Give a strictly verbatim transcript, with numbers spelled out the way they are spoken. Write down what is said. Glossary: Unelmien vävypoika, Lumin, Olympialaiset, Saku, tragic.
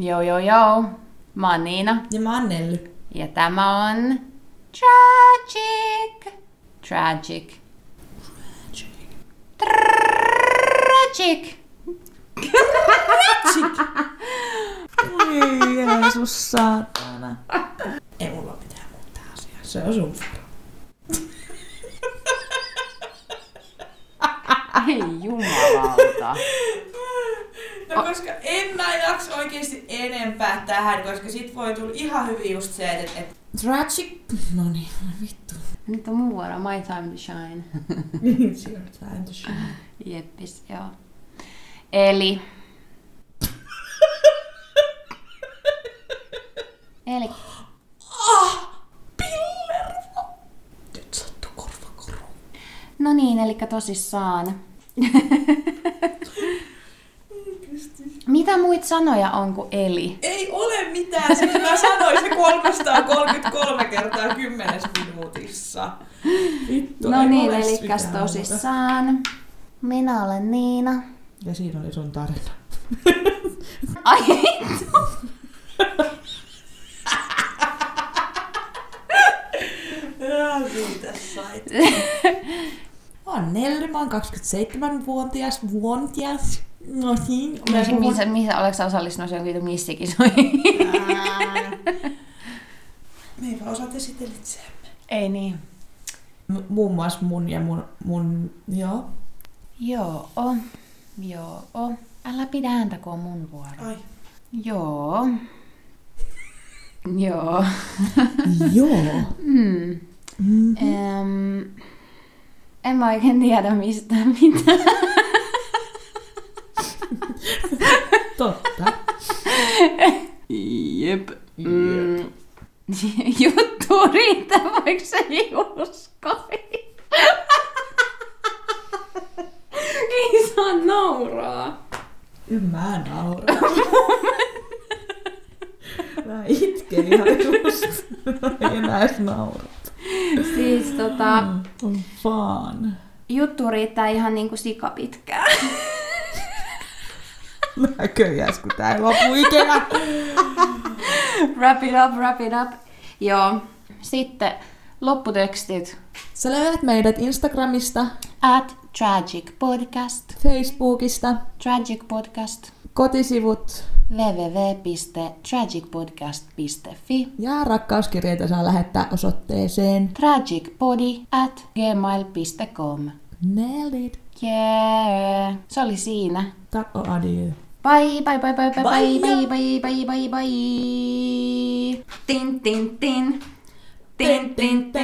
Joo, joo, joo. Mä oon Niina. Ja mä oon Nelly. Ja tämä on... Tragic. Tragic. Tragic. Tragic. Tragic. Ei, Jeesus saatana. Ei mulla ole mitään muuta asiaa. Se on sun vika. Ei jumalauta. No koska en mä jaksa oikeesti enempää tähän, koska sit voi tulla ihan hyvin just se, että... Et... Tragic... No niin, vittu. Nyt on mun vuoro. My time to shine. It's your time to shine. Jeppis, joo. Eli... Eli... Ah! Pillervo! Nyt sattuu korvakoru. No niin, elikkä tosissaan. Mitä muita sanoja on kuin eli? Ei ole mitään, sillä mä sanoin se kolmesataakolmekymmentäkolme kertaa kymmenessä minuutissa. Vittu, no niin, elikkäs tosissaan. Muuta. Minä olen Niina. Ja siinä oli sun tarina. Ai vittu! Ja siitä sait. Mä oon Nelly, mä oon kaksikymmentäseitsemänvuotias, vuontias. No niin. Mä puhun... Missä, missä oletko osallistunut jonkin missikisoihin? Me ei vaan osata esitellä itseämme. Ei niin. M- muun muassa mun ja mun... mun joo. Joo. Joo. Älä pidä ääntä, kun on mun vuoro. Ai. Joo. Joo. Joo. Mm. Mm-hmm. Ähm, en mä oikein tiedä mistään mitään. Totta. Jep. Mm. Juttu riittää, voiko se uskoi? Ei saa nauraa. Mä nauraa. Mä itken ihan just. Mä en enää naurat. Siis tota... Mm, vaan. Juttu riittää ihan niinku sikapitkään. Näköjäs, kun tää ei lopu ikinä. Wrap it up, wrap it up. Joo. Sitten lopputekstit. Sä löydät meidät Instagramista. At tragicpodcast. Facebookista. Tragicpodcast. Kotisivut. double-u double-u double-u piste tragicpodcast piste fi. Ja rakkauskirjeitä saa lähettää osoitteeseen. tragicpodi at gmail piste com. Nelit. Yeah. Se oli siinä. Tako adieu. Bye bye bye bye bye bye bye bye bye bye bye. Tin tin tin. Tin tin tin.